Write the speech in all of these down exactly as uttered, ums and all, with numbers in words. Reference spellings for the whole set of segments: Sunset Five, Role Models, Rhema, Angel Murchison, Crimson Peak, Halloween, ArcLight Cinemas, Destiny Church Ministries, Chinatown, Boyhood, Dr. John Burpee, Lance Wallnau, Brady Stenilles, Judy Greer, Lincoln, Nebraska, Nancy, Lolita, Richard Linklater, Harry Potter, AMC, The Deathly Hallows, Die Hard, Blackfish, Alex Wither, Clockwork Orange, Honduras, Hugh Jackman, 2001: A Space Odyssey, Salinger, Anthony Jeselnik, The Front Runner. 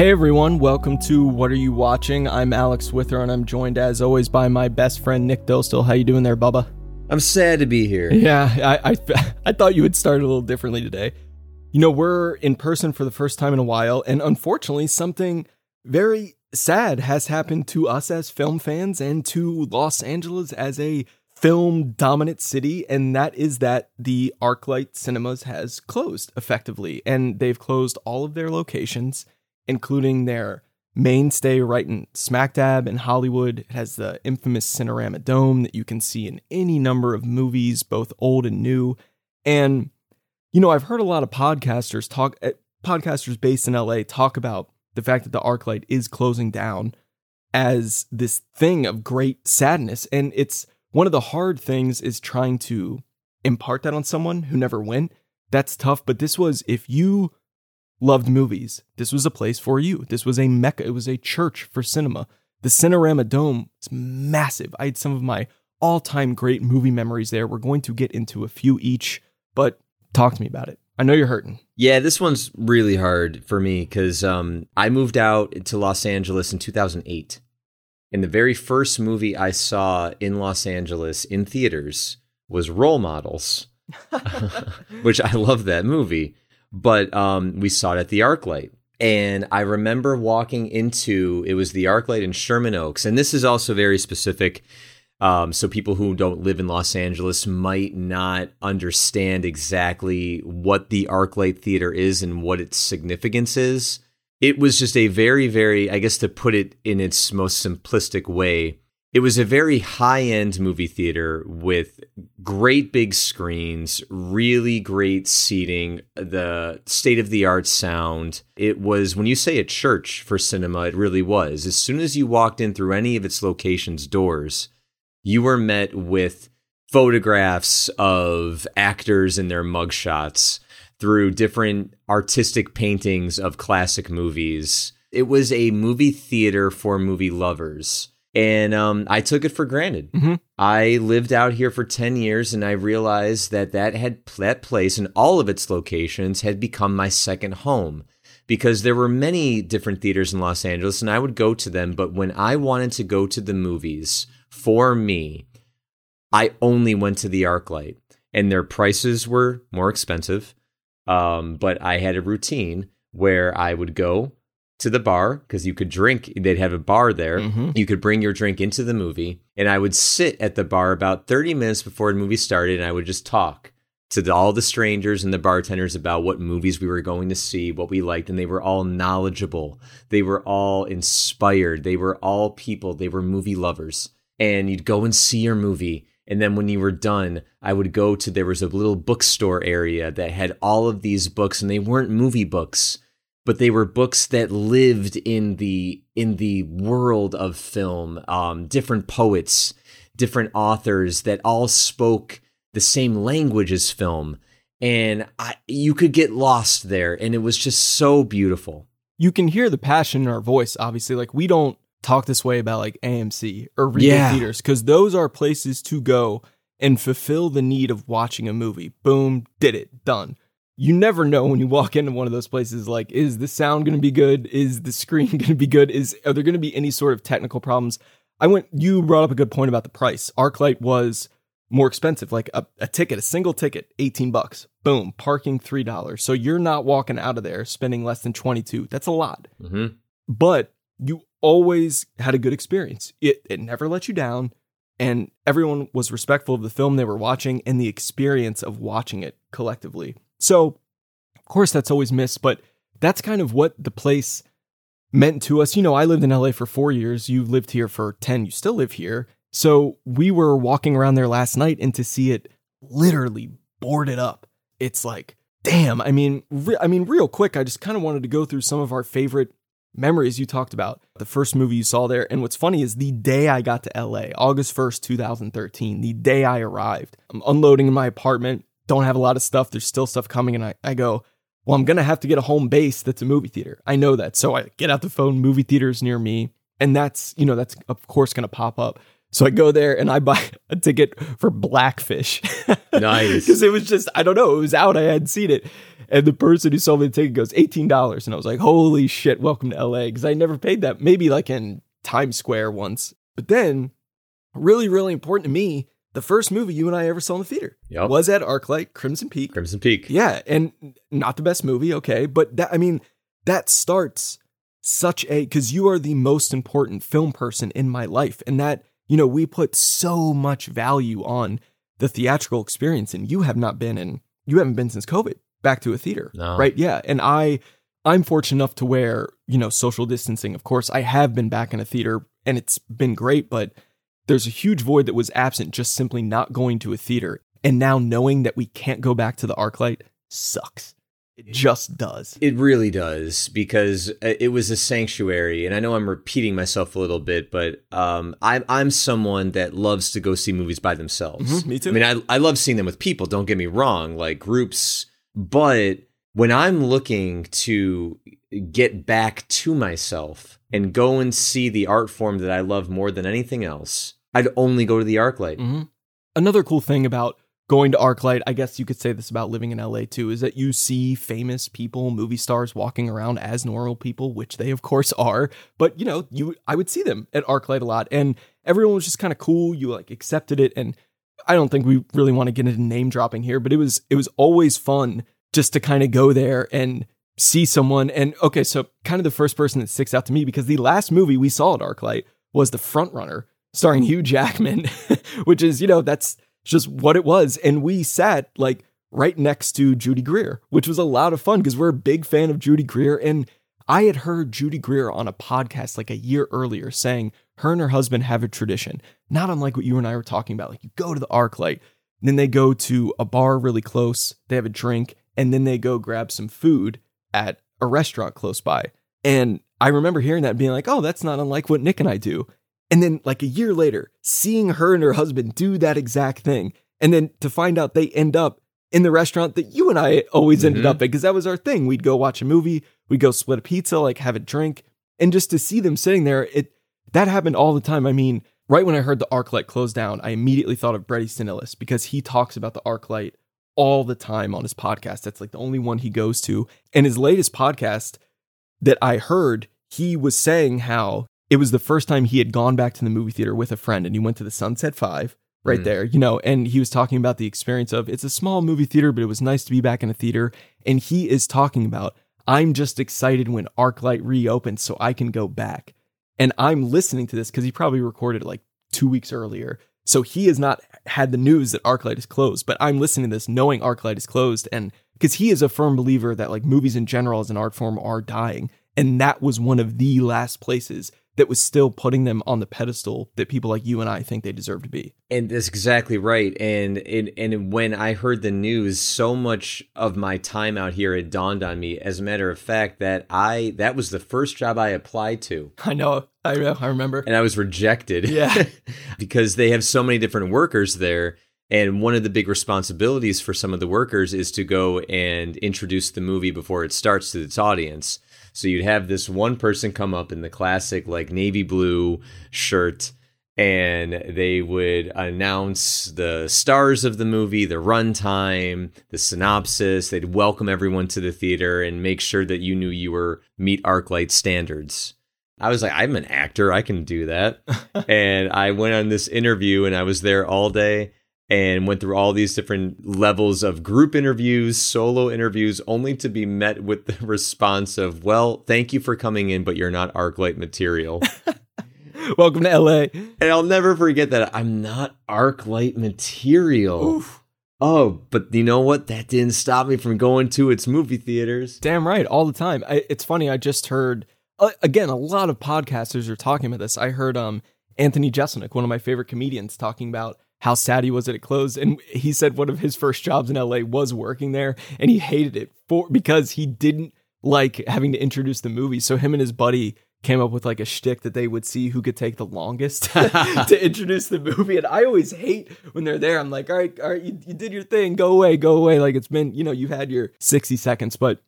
Hey everyone, welcome to What Are You Watching? I'm Alex Wither, and I'm joined as always by my best friend Nick Dostal. How you doing there, Bubba? I'm sad to be here. Yeah, I, I, I thought you would start a little differently today. You know, we're in person for the first time in a while, and unfortunately something very sad has happened to us as film fans and to Los Angeles as a film-dominant city, and that is that the ArcLight Cinemas has closed, effectively, and they've closed all of their locations, including their mainstay right in smack dab in Hollywood. It has the infamous Cinerama Dome that you can see in any number of movies, both old and new. And, you know, I've heard a lot of podcasters talk, podcasters based in L A talk about the fact that the ArcLight is closing down as this thing of great sadness. And it's one of the hard things is trying to impart that on someone who never went. That's tough. But this was, if you loved movies, this was a place for you. This was a mecca. It was a church for cinema. The Cinerama Dome is massive. I had some of my all-time great movie memories there. We're going to get into a few each, but talk to me about it. I know you're hurting. Yeah, this one's really hard for me because um, I moved out to Los Angeles in two thousand eight. And the very first movie I saw in Los Angeles in theaters was Role Models, which I love that movie. But um, we saw it at the ArcLight. And I remember walking into, it was the ArcLight in Sherman Oaks. And this is also very specific. Um, so people who don't live in Los Angeles might not understand exactly what the ArcLight Theater is and what its significance is. It was just a very, very, I guess to put it in its most simplistic way, it was a very high-end movie theater with great big screens, really great seating, the state-of-the-art sound. It was, when you say a church for cinema, it really was. As soon as you walked in through any of its locations' doors, you were met with photographs of actors in their mugshots, through different artistic paintings of classic movies. It was a movie theater for movie lovers. And um, I took it for granted. Mm-hmm. I lived out here for ten years, and I realized that that, had, that place and all of its locations had become my second home, because there were many different theaters in Los Angeles, and I would go to them. But when I wanted to go to the movies, for me, I only went to the ArcLight, and their prices were more expensive. Um, but I had a routine where I would go to the bar, because you could drink, they'd have a bar there. Mm-hmm. You could bring your drink into the movie, and I would sit at the bar about thirty minutes before the movie started, and I would just talk to the, all the strangers and the bartenders about what movies we were going to see, what we liked, and they were all knowledgeable. They were all inspired. They were all people. They were movie lovers. And you'd go and see your movie, and then when you were done, I would go to, there was a little bookstore area that had all of these books, and they weren't movie books, but they were books that lived in the in the world of film, um, different poets, different authors that all spoke the same language as film. And I, you could get lost there, and it was just so beautiful. You can hear the passion in our voice, obviously. Like, we don't talk this way about like A M C or Regal yeah. theaters, because those are places to go and fulfill the need of watching a movie. Boom, did it, done. You never know when you walk into one of those places, like, is the sound going to be good? Is the screen going to be good? Is Are there going to be any sort of technical problems? I went. You brought up a good point about the price. ArcLight was more expensive, like a, a ticket, a single ticket, eighteen bucks. Boom, parking three dollars. So you're not walking out of there spending less than twenty-two. That's a lot. Mm-hmm. But you always had a good experience. It it never let you down, and everyone was respectful of the film they were watching and the experience of watching it collectively. So, of course, that's always missed, but that's kind of what the place meant to us. You know, I lived in L A for four years. You lived here for ten. You still live here. So we were walking around there last night, and to see it literally boarded up, it's like, damn. I mean, re- I mean, real quick, I just kind of wanted to go through some of our favorite memories you talked about, the first movie you saw there. And what's funny is the day I got to L A, August first, twenty thirteen, the day I arrived, I'm unloading in my apartment, don't have a lot of stuff. There's still stuff coming. And I, I go, well, I'm going to have to get a home base that's a movie theater. I know that. So I get out the phone, movie theaters near me. And that's, you know, that's of course going to pop up. So I go there and I buy a ticket for Blackfish. Nice. Because it was just, I don't know, it was out. I hadn't seen it. And the person who sold me the ticket goes, eighteen dollars. And I was like, holy shit, welcome to L A. Because I never paid that. Maybe like in Times Square once. But then, really, really important to me, the first movie you and I ever saw in the theater yep. was at ArcLight, Crimson Peak. Crimson Peak. Yeah. And not the best movie, okay. But that, I mean, that starts such a, because you are the most important film person in my life. And that, you know, we put so much value on the theatrical experience, and you have not been in, you haven't been since COVID back to a theater, no. right? Yeah. And I, I'm fortunate enough to where, you know, social distancing, of course, I have been back in a theater and it's been great, but there's a huge void that was absent just simply not going to a theater. And now knowing that we can't go back to the ArcLight sucks. It just does. It really does, because it was a sanctuary. And I know I'm repeating myself a little bit, but um, I'm, I'm someone that loves to go see movies by themselves. Mm-hmm, me too. I mean, I, I love seeing them with people. Don't get me wrong, like groups. But when I'm looking to get back to myself and go and see the art form that I love more than anything else, I'd only go to the ArcLight. Mm-hmm. Another cool thing about going to ArcLight, I guess you could say this about living in L A too, is that you see famous people, movie stars walking around as normal people, which they of course are. But you know, you I would see them at ArcLight a lot, and everyone was just kind of cool. You like accepted it, and I don't think we really want to get into name dropping here, but it was it was always fun just to kind of go there and see someone. And okay, so kind of the first person that sticks out to me, because the last movie we saw at ArcLight was The Front Runner, starring Hugh Jackman, which is, you know, that's just what it was. And we sat like right next to Judy Greer, which was a lot of fun because we're a big fan of Judy Greer. And I had heard Judy Greer on a podcast like a year earlier saying her and her husband have a tradition, not unlike what you and I were talking about. Like you go to the ArcLight, then they go to a bar really close, they have a drink, and then they go grab some food at a restaurant close by. And I remember hearing that and being like, oh, that's not unlike what Nick and I do. And then like a year later, seeing her and her husband do that exact thing. And then to find out they end up in the restaurant that you and I always mm-hmm. ended up at, because that was our thing. We'd go watch a movie, we'd go split a pizza, like have a drink. And just to see them sitting there, it that happened all the time. I mean, right when I heard the ArcLight closed down, I immediately thought of Brady Stenilles, because he talks about the ArcLight all the time on his podcast. That's like the only one he goes to. And his latest podcast that I heard, he was saying how it was the first time he had gone back to the movie theater with a friend, and he went to the Sunset Five right mm. there, you know, and he was talking about the experience of it's a small movie theater, but it was nice to be back in a theater. And he is talking about, I'm just excited when ArcLight reopens so I can go back. And I'm listening to this because he probably recorded like two weeks earlier. So he has not had the news that ArcLight is closed, but I'm listening to this knowing ArcLight is closed. And because he is a firm believer that like movies in general as an art form are dying. And that was one of the last places that was still putting them on the pedestal that people like you and I think they deserve to be. And that's exactly right. And, and and when I heard the news, so much of my time out here, it dawned on me, as a matter of fact, that I that was the first job I applied to. I know. I know. I remember. And I was rejected. Yeah. Because they have so many different workers there. And one of the big responsibilities for some of the workers is to go and introduce the movie before it starts to its audience. So you'd have this one person come up in the classic like navy blue shirt, and they would announce the stars of the movie, the runtime, the synopsis. They'd welcome everyone to the theater and make sure that you knew you were meet ArcLight standards. I was like, I'm an actor. I can do that. And I went on this interview, and I was there all day and went through all these different levels of group interviews, solo interviews, only to be met with the response of, well, thank you for coming in, but you're not ArcLight material. Welcome to L A. And I'll never forget that. I'm not ArcLight material. Oof. Oh, but you know what? That didn't stop me from going to its movie theaters. Damn right, all the time. I, it's funny, I just heard, uh, again, a lot of podcasters are talking about this. I heard um, Anthony Jeselnik, one of my favorite comedians, talking about how sad he was that it closed. And he said one of his first jobs in L A was working there, and he hated it for because he didn't like having to introduce the movie. So him and his buddy came up with like a shtick that they would see who could take the longest to introduce the movie. And I always hate when they're there. I'm like, all right, all right, you, you did your thing. Go away, go away. Like it's been, you know, you've had your sixty seconds, but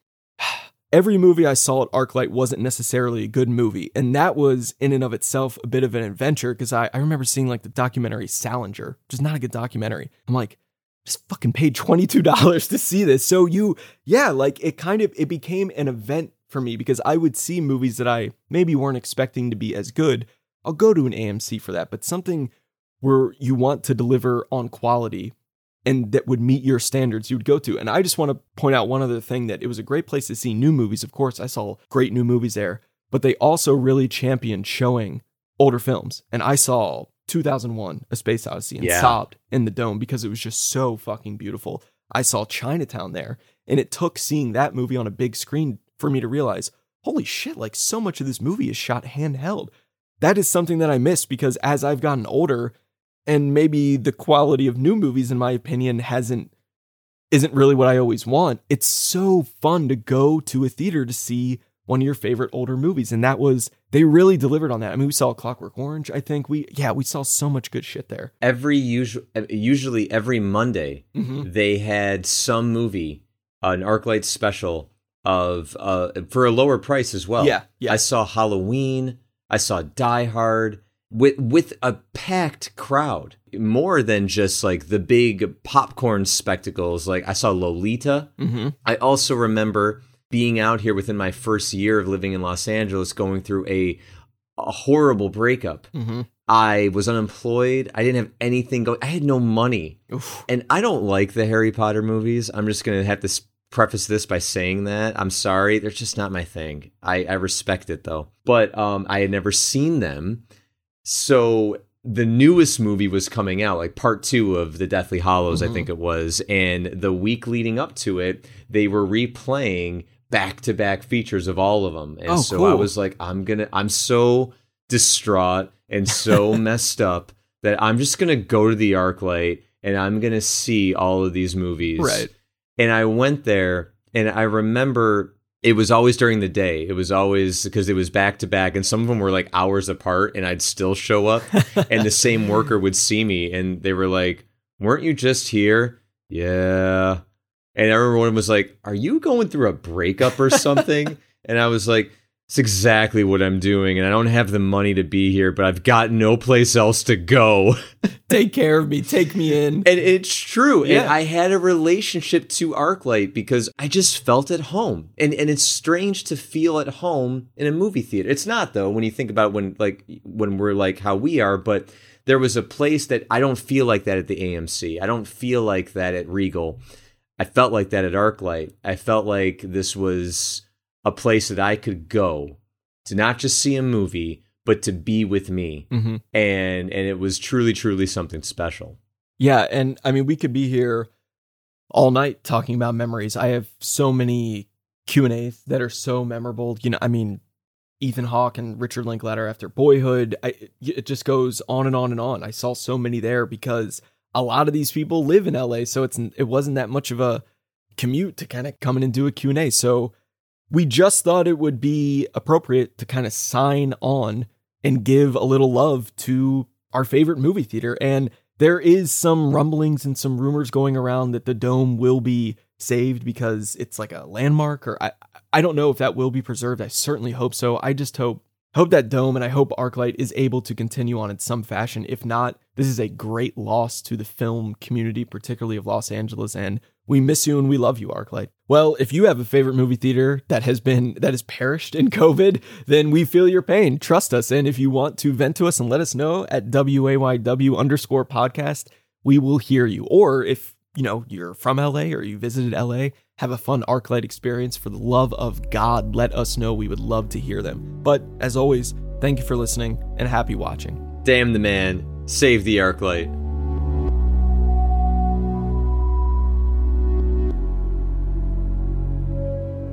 every movie I saw at ArcLight wasn't necessarily a good movie. And that was in and of itself a bit of an adventure, because I, I remember seeing like the documentary Salinger, which is not a good documentary. I'm like, just fucking paid twenty-two dollars to see this. So you, yeah, like it kind of, it became an event for me, because I would see movies that I maybe weren't expecting to be as good. I'll go to an A M C for that, but something where you want to deliver on quality and that would meet your standards, you would go to. And I just want to point out one other thing, that it was a great place to see new movies. Of course, I saw great new movies there, but they also really championed showing older films. And I saw two thousand one, A Space Odyssey, and yeah. sobbed in the dome because it was just so fucking beautiful. I saw Chinatown there, and it took seeing that movie on a big screen for me to realize, holy shit, like so much of this movie is shot handheld. That is something that I missed, because as I've gotten older, and maybe the quality of new movies, in my opinion, hasn't isn't really what I always want. It's so fun to go to a theater to see one of your favorite older movies. And that was, they really delivered on that. I mean, we saw Clockwork Orange, I think. We, yeah, we saw so much good shit there. Every usual, usually every Monday, mm-hmm. they had some movie, an ArcLight special of, uh, for a lower price as well. Yeah, yeah. I saw Halloween. I saw Die Hard with, with a packed crowd, more than just like the big popcorn spectacles. Like I saw Lolita. Mm-hmm. I also remember being out here within my first year of living in Los Angeles, going through a, a horrible breakup. Mm-hmm. I was unemployed. I didn't have anything going. I had no money. Oof. And I don't like the Harry Potter movies. I'm just going to have to preface this by saying that. I'm sorry. They're just not my thing. I, I respect it, though. But um, I had never seen them. So the newest movie was coming out, like part two of The Deathly Hallows, mm-hmm. I think it was. And the week leading up to it, they were replaying back-to-back features of all of them. And oh, so cool. I was like, I'm gonna, I'm so distraught and so messed up that I'm just going to go to the ArcLight and I'm going to see all of these movies. Right. And I went there, and I remember it was always during the day. It was always because it was back to back, and some of them were like hours apart, and I'd still show up and the same worker would see me and they were like, weren't you just here? Yeah. And everyone was like, are you going through a breakup or something? And I was like, it's exactly what I'm doing. And I don't have the money to be here, but I've got no place else to go. Take care of me. Take me in. And it's true. Yeah. And I had a relationship to ArcLight because I just felt at home. And and it's strange to feel at home in a movie theater. It's not, though, when you think about when like when we're like how we are, but there was a place that I don't feel like that at the A M C. I don't feel like that at Regal. I felt like that at ArcLight. I felt like this was a place that I could go to not just see a movie, but to be with me. Mm-hmm. And and it was truly, truly something special. Yeah. And I mean, we could be here all night talking about memories. I have so many Q and A's that are so memorable. You know, I mean, Ethan Hawke and Richard Linklater after Boyhood. I, it just goes on and on and on. I saw so many there because a lot of these people live in L A. So it's it wasn't that much of a commute to kind of come in and do a Q and A. So we just thought it would be appropriate to kind of sign on and give a little love to our favorite movie theater. And there is some rumblings and some rumors going around that the dome will be saved because it's like a landmark, or I, I don't know if that will be preserved. I certainly hope so. I just hope, hope that dome, and I hope ArcLight is able to continue on in some fashion. If not, this is a great loss to the film community, particularly of Los Angeles, and we miss you and we love you, ArcLight. Well, if you have a favorite movie theater that has been that has perished in COVID, then we feel your pain. Trust us. And if you want to vent to us and let us know at W A Y W underscore podcast, we will hear you. Or if, you know, you're from L A or you visited L A, have a fun ArcLight experience. For the love of God, let us know. We would love to hear them. But as always, thank you for listening and happy watching. Damn the man. Save the ArcLight.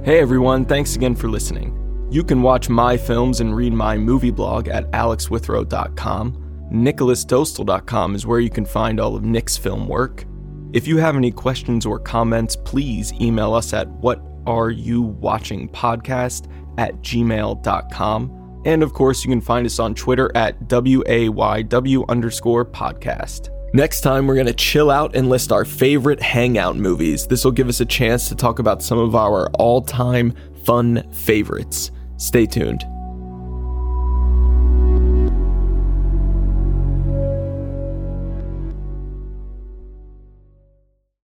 Hey everyone, thanks again for listening. You can watch my films and read my movie blog at alex withrow dot com. nicholas dostal dot com is where you can find all of Nick's film work. If you have any questions or comments, please email us at whatareyouwatchingpodcast at gmail dot com. And of course, you can find us on Twitter at W A Y W underscore podcast. Next time, we're going to chill out and list our favorite hangout movies. This will give us a chance to talk about some of our all-time fun favorites. Stay tuned.